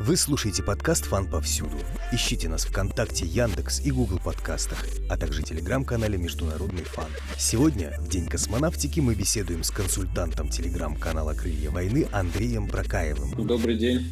Вы слушаете подкаст «ФАН Повсюду». Ищите нас ВКонтакте, Яндекс и Google подкастах, а также телеграм-канале «Международный ФАН». Сегодня, в День космонавтики, мы беседуем с консультантом телеграм-канала «Крылья войны» Андреем Прокаевым. Добрый день.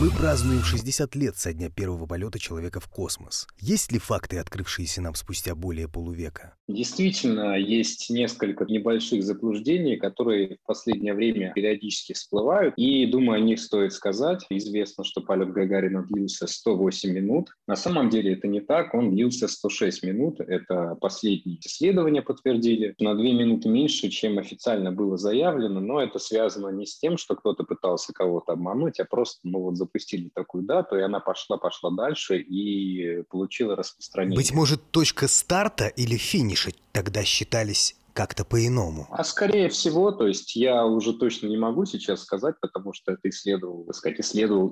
Мы празднуем 60 лет со дня первого полета человека в космос. Есть ли факты, открывшиеся нам спустя более полувека? Действительно, есть несколько небольших заблуждений, которые в последнее время периодически всплывают. И, думаю, о них стоит сказать. Известно, что полет Гагарина длился 108 минут. На самом деле это не так. Он длился 106 минут. Это последние исследования подтвердили. На 2 минуты меньше, чем официально было заявлено. Но это связано не с тем, что кто-то пытался кого-то обмануть, а просто запустили такую дату, и она пошла дальше и получила распространение. Быть может, точка старта или финиша тогда считались как-то по-иному? А скорее всего, то есть я уже точно не могу сейчас сказать, потому что это исследовал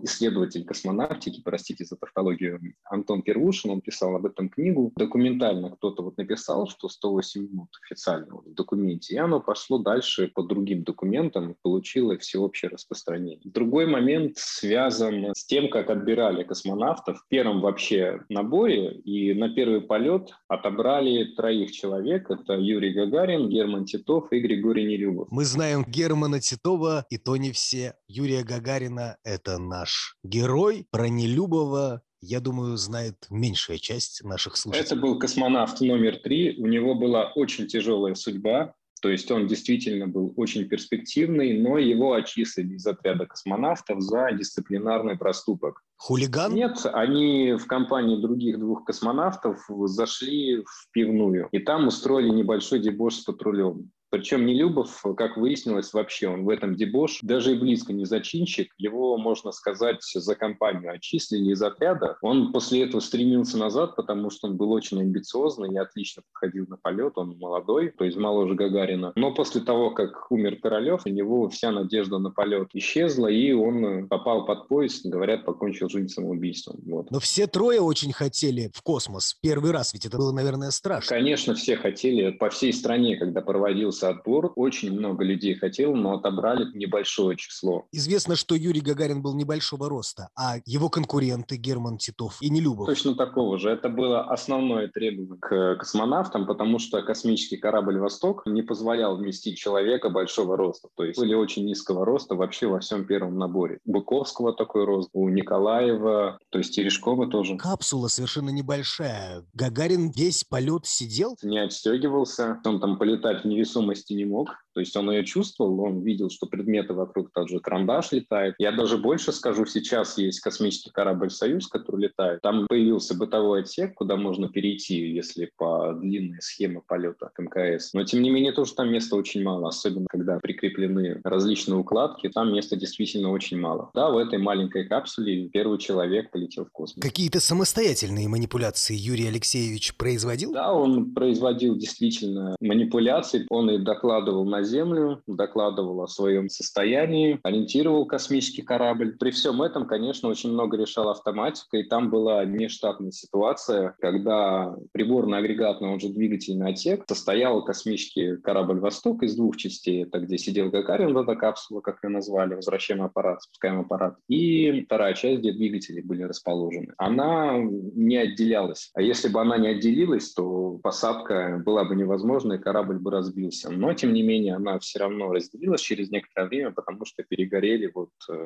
исследователь космонавтики, простите за тавтологию, Антон Первушин, он писал об этом книгу. Документально кто-то написал, что 108 минут официально в документе, и оно пошло дальше по другим документам, получило всеобщее распространение. Другой момент связан с тем, как отбирали космонавтов. В первом вообще наборе и на первый полет отобрали 3 человек. Это Юрий Гагарин, Герман Титов и Григорий Нелюбов. Мы знаем Германа Титова, и то не все. Юрия Гагарина – это наш герой. Про Нелюбова, я думаю, знает меньшая часть наших слушателей. Это был космонавт номер 3. У него была очень тяжелая судьба. То есть он действительно был очень перспективный, но его отчислили из отряда космонавтов за дисциплинарный проступок. Хулиган? Нет, они в компании других 2 космонавтов зашли в пивную, и там устроили небольшой дебош с патрулем. Причем Нелюбов, как выяснилось, вообще он в этом дебош даже и близко не зачинщик. Его, можно сказать, за компанию отчислили из отряда. Он после этого стремился назад, потому что он был очень амбициозный и отлично подходил на полет. Он молодой, то есть моложе Гагарина. Но после того, как умер Королев, у него вся надежда на полет исчезла, и он попал под поезд, говорят, покончил жизнь самоубийством. Вот. Но все 3 очень хотели в космос. Первый раз, ведь это было, наверное, страшно. Конечно, все хотели. По всей стране, когда проводился отбор, очень много людей хотел, но отобрали небольшое число. Известно, что Юрий Гагарин был небольшого роста, а его конкуренты Герман Титов и Нелюбов. Точно такого же. Это было основное требование к космонавтам, потому что космический корабль «Восток» не позволял вместить человека большого роста. То есть были очень низкого роста вообще во всем первом наборе. У Быковского такой рост, у Николаева, то есть Терешкова тоже. Капсула совершенно небольшая. Гагарин весь полет сидел? Не отстегивался. Он там полетать в невесомой не мог. То есть он ее чувствовал, он видел, что предметы вокруг, тот же карандаш летает. Я даже больше скажу, сейчас есть космический корабль «Союз», который летает. Там появился бытовой отсек, куда можно перейти, если по длинной схеме полета к МКС. Но, тем не менее, тоже там места очень мало, особенно когда прикреплены различные укладки, там места действительно очень мало. Да, в этой маленькой капсуле первый человек полетел в космос. Какие-то самостоятельные манипуляции Юрий Алексеевич производил? Да, он производил действительно манипуляции. Он и докладывал на Землю, докладывал о своем состоянии, ориентировал космический корабль. При всем этом, конечно, очень много решала автоматика, и там была нештатная ситуация, когда приборно-агрегатный, он же двигательный отсек, состоял космический корабль «Восток» из 2 частей. Это где сидел Гагарин, эта капсула, как ее назвали, возвращаемый аппарат, спускаемый аппарат, и вторая часть, где двигатели были расположены. Она не отделялась. А если бы она не отделилась, то посадка была бы невозможна, и корабль бы разбился. Но, тем не менее, она все равно разделилась через некоторое время, потому что перегорели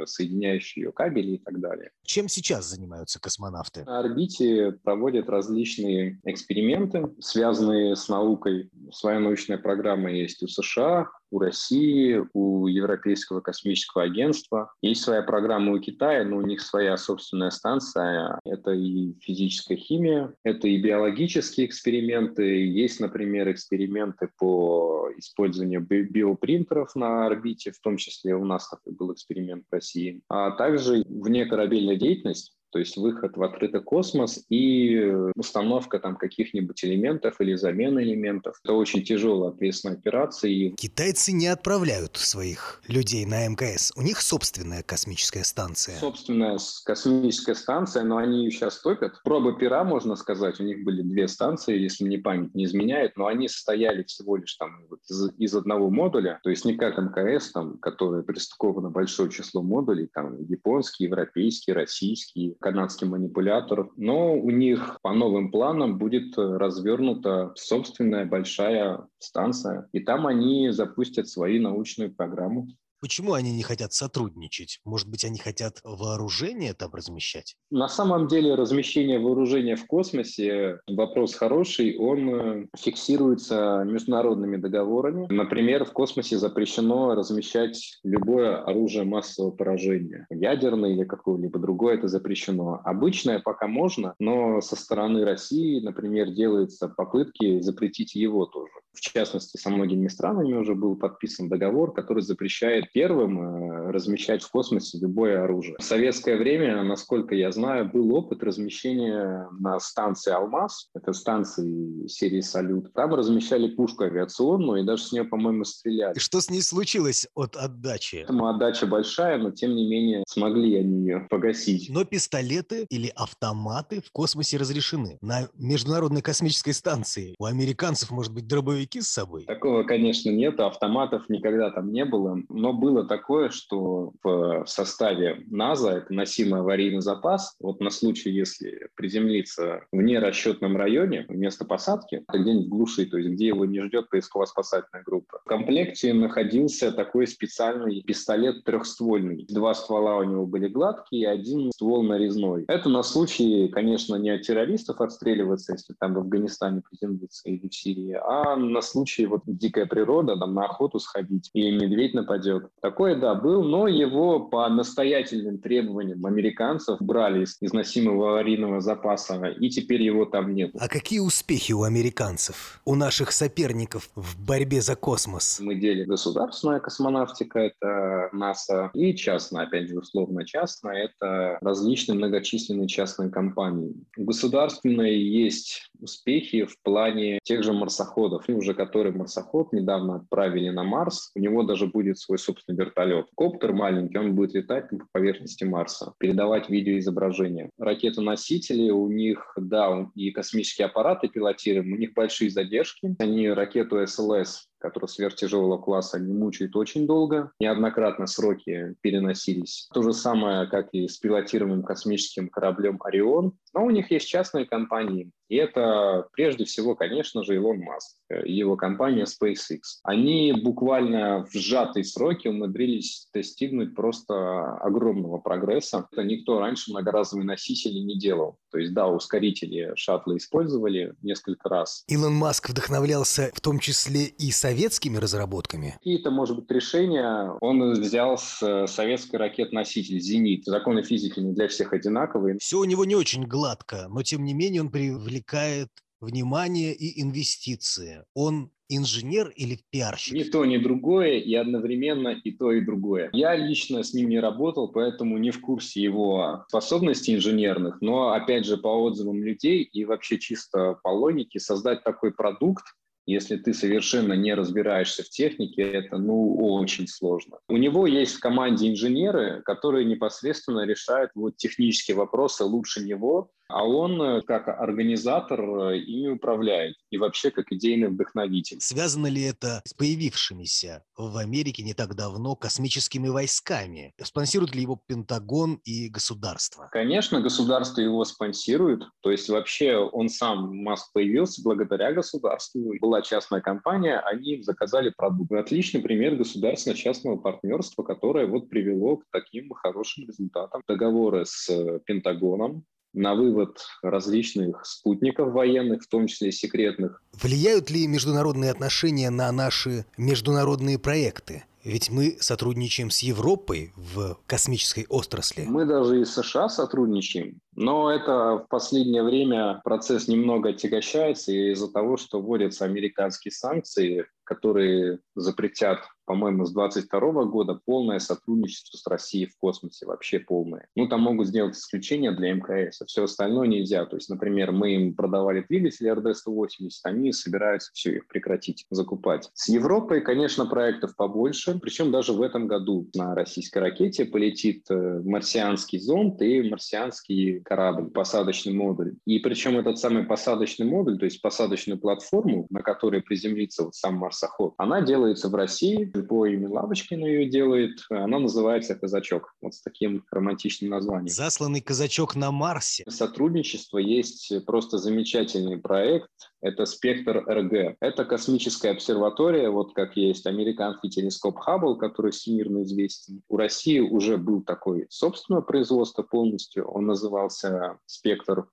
соединяющие ее кабели и так далее. Чем сейчас занимаются космонавты? На орбите проводят различные эксперименты, связанные с наукой. Своя научная программа есть у США, у России, у Европейского космического агентства. Есть своя программа у Китая, но у них своя собственная станция. Это и физическая химия, это и биологические эксперименты. Есть, например, эксперименты по использованию биопринтеров на орбите, в том числе у нас такой был эксперимент в России. А также внекорабельная деятельность. то есть выход в открытый космос и установка там каких-нибудь элементов или замена элементов. Это очень тяжелая, ответственная операция. Китайцы не отправляют своих людей на МКС. У них собственная космическая станция. Собственная космическая станция, но они ее сейчас топят. Проба пера, можно сказать. У них были две станции, если мне память не изменяет, но они состояли всего лишь там вот из одного модуля, то есть не как МКС, там, которое пристыковано большое число модулей, там японские, европейские, российские, канадский манипулятор, но у них по новым планам будет развернута собственная большая станция, и там они запустят свою научную программу. Почему они не хотят сотрудничать? Может быть, они хотят вооружение там размещать? На самом деле размещение вооружения в космосе – вопрос хороший. Он фиксируется международными договорами. Например, в космосе запрещено размещать любое оружие массового поражения. Ядерное или какое-либо другое – это запрещено. Обычное пока можно, но со стороны России, например, делаются попытки запретить его тоже. В частности, со многими странами уже был подписан договор, который запрещает первым размещать в космосе любое оружие. В советское время, насколько я знаю, был опыт размещения на станции «Алмаз», это станции серии «Салют». Там размещали пушку авиационную, и даже с нее, по-моему, стреляли. И что с ней случилось от отдачи? Там отдача большая, но, тем не менее, смогли они ее погасить. Но пистолеты или автоматы в космосе разрешены. На Международной космической станции у американцев, может быть, дробовики с собой? Такого, конечно, нет. Автоматов никогда там не было. Но было такое, что в составе НАСА, это носимый аварийный запас, вот на случай, если приземлиться в нерасчетном районе, вместо посадки, где-нибудь в глуши, то есть где его не ждет поисково-спасательная группа. В комплекте находился такой специальный пистолет трехствольный. Два ствола у него были гладкие, один ствол нарезной. Это на случай, конечно, не от террористов отстреливаться, если там в Афганистане приземлиться или в Сирии, а на случай вот дикая природа, там на охоту сходить или медведь нападет. Такое, да, был, но его по настоятельным требованиям американцев брали из носимого аварийного запаса, и теперь его там нет. А какие успехи у американцев, у наших соперников в борьбе за космос? Мы делим государственная космонавтика, это НАСА, и частная, опять же, условно частная, это различные многочисленные частные компании. У государственной есть успехи в плане тех же марсоходов, уже который марсоход недавно отправили на Марс, у него даже будет свой собственный вертолет. Коптер маленький, он будет летать по поверхности Марса, передавать видеоизображения. Ракетоносители у них, да, и космические аппараты пилотируем, у них большие задержки. Они ракету СЛС, которые сверхтяжелого класса, не мучают очень долго. Неоднократно сроки переносились. То же самое, как и с пилотируемым космическим кораблем «Орион». Но у них есть частные компании. И это, прежде всего, конечно же, Илон Маск и его компания SpaceX. Они буквально в сжатые сроки умудрились достигнуть просто огромного прогресса. Это никто раньше многоразовые носители не делал. То есть, да, ускорители шаттла использовали несколько раз. Илон Маск вдохновлялся в том числе и советскими разработками. Какие-то, может быть, решения он взял с советской ракет-носитель «Зенит». Законы физики не для всех одинаковые. Все у него не очень гладко, но, тем не менее, он привлекает внимание и инвестиции. Он инженер или пиарщик? Ни то, ни другое, и одновременно и то, и другое. Я лично с ним не работал, поэтому не в курсе его способностей инженерных, но, опять же, по отзывам людей и вообще чисто по логике, создать такой продукт, если ты совершенно не разбираешься в технике, это, очень сложно. У него есть в команде инженеры, которые непосредственно решают технические вопросы лучше него, а он как организатор ими управляет и вообще как идейный вдохновитель. Связано ли это с появившимися в Америке не так давно космическими войсками? Спонсирует ли его Пентагон и государство? Конечно, государство его спонсирует. То есть вообще он сам, Маск, появился благодаря государству. Была частная компания, они заказали продукт. Отличный пример государственно-частного партнерства, которое привело к таким хорошим результатам. Договоры с Пентагоном на вывод различных спутников военных, в том числе и секретных. Влияют ли международные отношения на наши международные проекты? Ведь мы сотрудничаем с Европой в космической отрасли. Мы даже и с США сотрудничаем, но это в последнее время процесс немного отягощается из-за того, что вводятся американские санкции, которые запретят, по-моему, с 2022 года полное сотрудничество с Россией в космосе, вообще полное. Ну, там могут сделать исключение для МКС, а все остальное нельзя. То есть, например, мы им продавали двигатели RD-180, они собираются все их прекратить закупать. С Европой, конечно, проектов побольше, причем даже в этом году на российской ракете полетит марсианский зонд и марсианский корабль, посадочный модуль. И причем этот самый посадочный модуль, то есть посадочную платформу, на которой приземлится вот сам марсоход, она делается в России, по имени Лавочкина ее делает, она называется «Казачок». Вот с таким романтичным названием. «Засланный казачок на Марсе». Сотрудничество есть просто замечательный проект. Это «Спектр-РГ». Это космическая обсерватория, вот как есть американский телескоп «Хаббл», который всемирно известен. У России уже был такой собственное производство полностью. Он назывался «Спектр-Р»,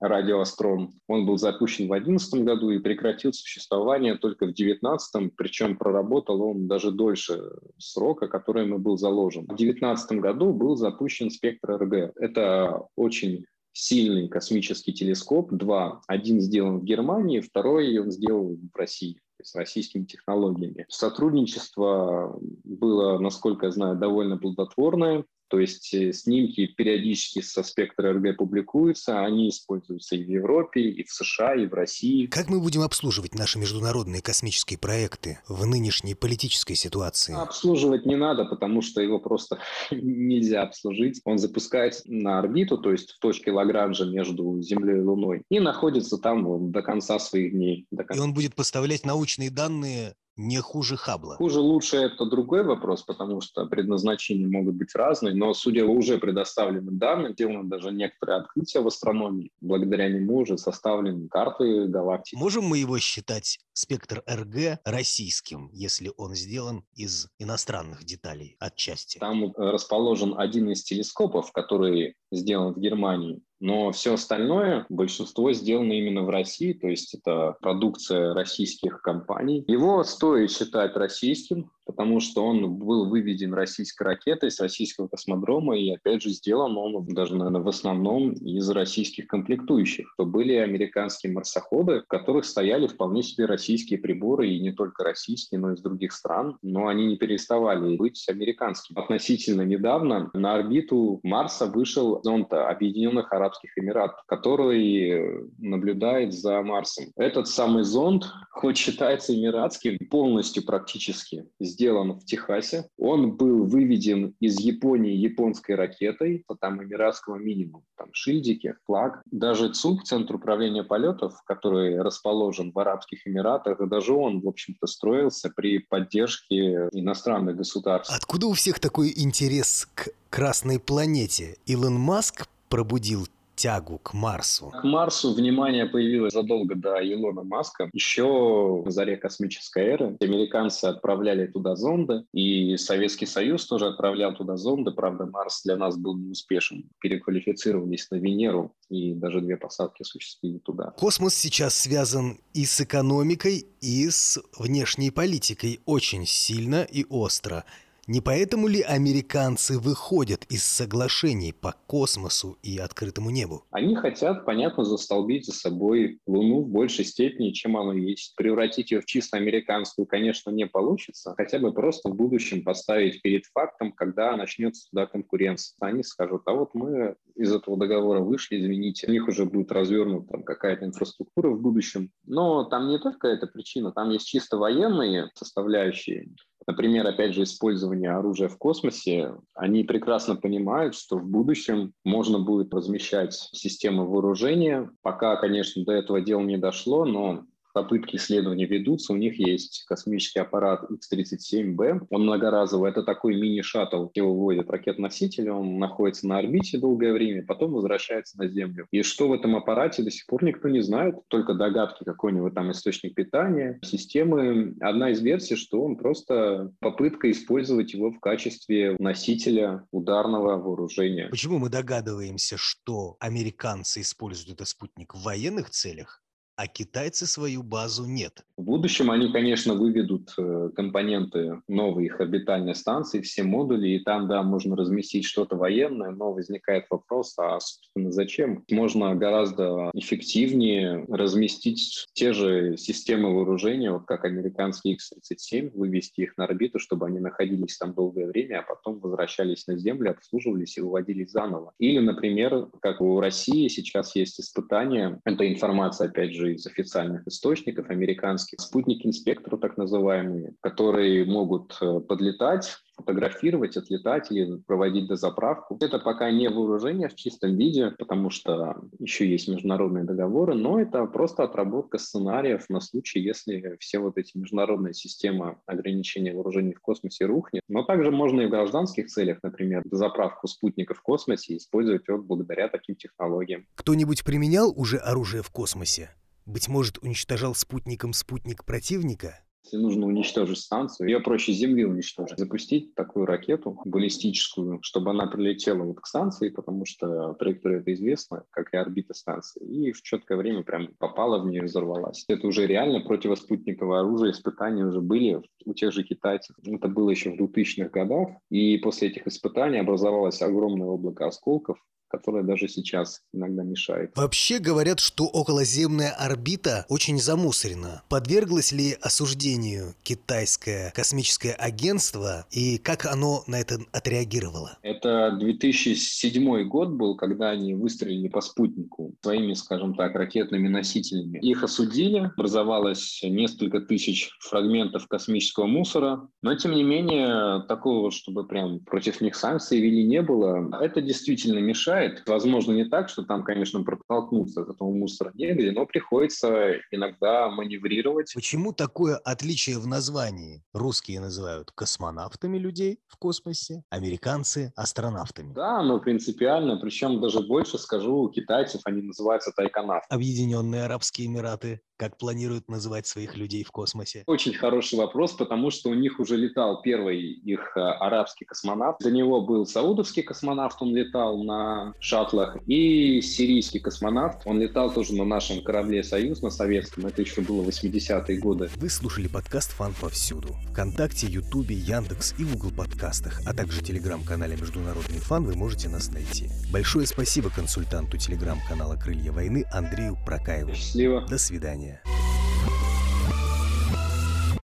«Радиоастрон». Он был запущен в 2011 году и прекратил существование только в 2019, причем проработал он даже дольше срока, который ему был заложен. В 2019 году был запущен «Спектр-РГ». Это очень сильный космический телескоп, два. Один сделан в Германии, второй он сделал в России, то есть с российскими технологиями. Сотрудничество было, насколько я знаю, довольно плодотворное. То есть снимки периодически со спектра РГ публикуются, они используются и в Европе, и в США, и в России. Как мы будем обслуживать наши международные космические проекты в нынешней политической ситуации? Обслуживать не надо, потому что его просто нельзя обслужить. Он запускается на орбиту, то есть в точке Лагранжа между Землей и Луной, и находится там до конца своих дней. И он будет поставлять научные данные не хуже Хаббла. Хуже, лучше — это другой вопрос, потому что предназначения могут быть разные, но, судя по уже предоставленным данным, сделаны даже некоторые открытия в астрономии. Благодаря нему уже составлены карты галактики. Можем мы его считать, «Спектр-РГ», российским, если он сделан из иностранных деталей отчасти? Там расположен один из телескопов, который сделан в Германии. Но все остальное, большинство сделано именно в России, то есть это продукция российских компаний. Его стоит считать российским, потому что он был выведен российской ракетой с российского космодрома, и, опять же, сделан он даже, наверное, в основном из российских комплектующих. То были американские марсоходы, в которых стояли вполне себе российские приборы, и не только российские, но и из других стран, но они не переставали быть американскими. Относительно недавно на орбиту Марса вышел зонд Объединенных Арабских Эмиратов, который наблюдает за Марсом. Этот самый зонд, хоть считается эмиратским, полностью практически сделан в Техасе. Он был выведен из Японии японской ракетой, там эмиратского минимума, там шильдики, флаг. Даже ЦУП, Центр управления полетов, который расположен в Арабских Эмиратах, даже он, в общем-то, строился при поддержке иностранных государств. Откуда у всех такой интерес к красной планете? Илон Маск пробудил тягу к Марсу. К Марсу внимание появилось задолго до Илона Маска. Еще в заре космической эры американцы отправляли туда зонды, и Советский Союз тоже отправлял туда зонды. Правда, Марс для нас был неуспешен. Переквалифицировались на Венеру, и даже две посадки осуществили туда. Космос сейчас связан и с экономикой, и с внешней политикой очень сильно и остро. Не поэтому ли американцы выходят из соглашений по космосу и открытому небу? Они хотят, понятно, застолбить за собой Луну в большей степени, чем она есть. Превратить ее в чисто американскую, конечно, не получится. Хотя бы просто в будущем поставить перед фактом, когда начнется туда конкуренция. Они скажут: а вот мы из этого договора вышли, извините. У них уже будет развернута там какая-то инфраструктура в будущем. Но там не только эта причина, там есть чисто военные составляющие. Например, опять же, использование оружия в космосе. Они прекрасно понимают, что в будущем можно будет размещать системы вооружения. Пока, конечно, до этого дела не дошло, но попытки исследования ведутся. У них есть космический аппарат X-37B. Он многоразовый. Это такой мини-шаттл. Его вводит ракет-носитель. Он находится на орбите долгое время, потом возвращается на Землю. И что в этом аппарате, до сих пор никто не знает. Только догадки, какой-нибудь там источник питания, системы. Одна из версий, что он просто попытка использовать его в качестве носителя ударного вооружения. Почему мы догадываемся, что американцы используют этот спутник в военных целях, а китайцы свою базу нет. В будущем они, конечно, выведут компоненты новой их орбитальной станции, все модули, и там, да, можно разместить что-то военное, но возникает вопрос, а, собственно, зачем? Можно гораздо эффективнее разместить те же системы вооружения, вот как американские X-37, вывести их на орбиту, чтобы они находились там долгое время, а потом возвращались на Землю, обслуживались и выводились заново. Или, например, как у России сейчас есть испытания, это информация, опять же, из официальных источников американских, спутники инспектора, так называемые, которые могут подлетать, фотографировать, отлетать и проводить дозаправку. Это пока не вооружение в чистом виде, потому что еще есть международные договоры, но это просто отработка сценариев на случай, если все вот эти международные системы ограничения вооружений в космосе рухнет. Но также можно и в гражданских целях, например, дозаправку спутников в космосе использовать вот благодаря таким технологиям. Кто-нибудь применял уже оружие в космосе? Быть может, уничтожал спутником спутник противника? Если нужно уничтожить станцию, ее проще Земли уничтожить. Запустить такую ракету баллистическую, чтобы она прилетела вот к станции, потому что траектория это известна, как и орбита станции, и в четкое время прям попала в нее и взорвалась. Это уже реально противоспутниковое оружие, испытания уже были у тех же китайцев. Это было еще в 2000-х годах, и после этих испытаний образовалось огромное облако осколков, которая даже сейчас иногда мешает. Вообще говорят, что околоземная орбита очень замусорена. Подверглось ли осуждению китайское космическое агентство и как оно на это отреагировало? Это 2007 год был, когда они выстрелили по спутнику своими, скажем так, ракетными носителями. Их осудили, образовалось несколько тысяч фрагментов космического мусора, но тем не менее такого, чтобы прям против них санкций ввели, не было. Это действительно мешает. Возможно, не так, что там, конечно, протолкнуться от этого мусора негде, но приходится иногда маневрировать. Почему такое отличие в названии? Русские называют космонавтами людей в космосе, американцы – астронавтами. Да, но принципиально, причем даже больше скажу, у китайцев они называются тайконавтами. Объединенные Арабские Эмираты как планируют называть своих людей в космосе? Очень хороший вопрос, потому что у них уже летал первый их арабский космонавт. До него был саудовский космонавт, он летал на шаттлах, и сирийский космонавт, он летал тоже на нашем корабле «Союз», на советском, это еще было 80-е годы. Вы слушали подкаст «ФАН повсюду». ВКонтакте, Ютубе, Яндекс и в Google подкастах, а также телеграм-канале «Международный ФАН» вы можете нас найти. Большое спасибо консультанту телеграм-канала «Крылья войны» Андрею Прокаеву. Счастливо. До свидания.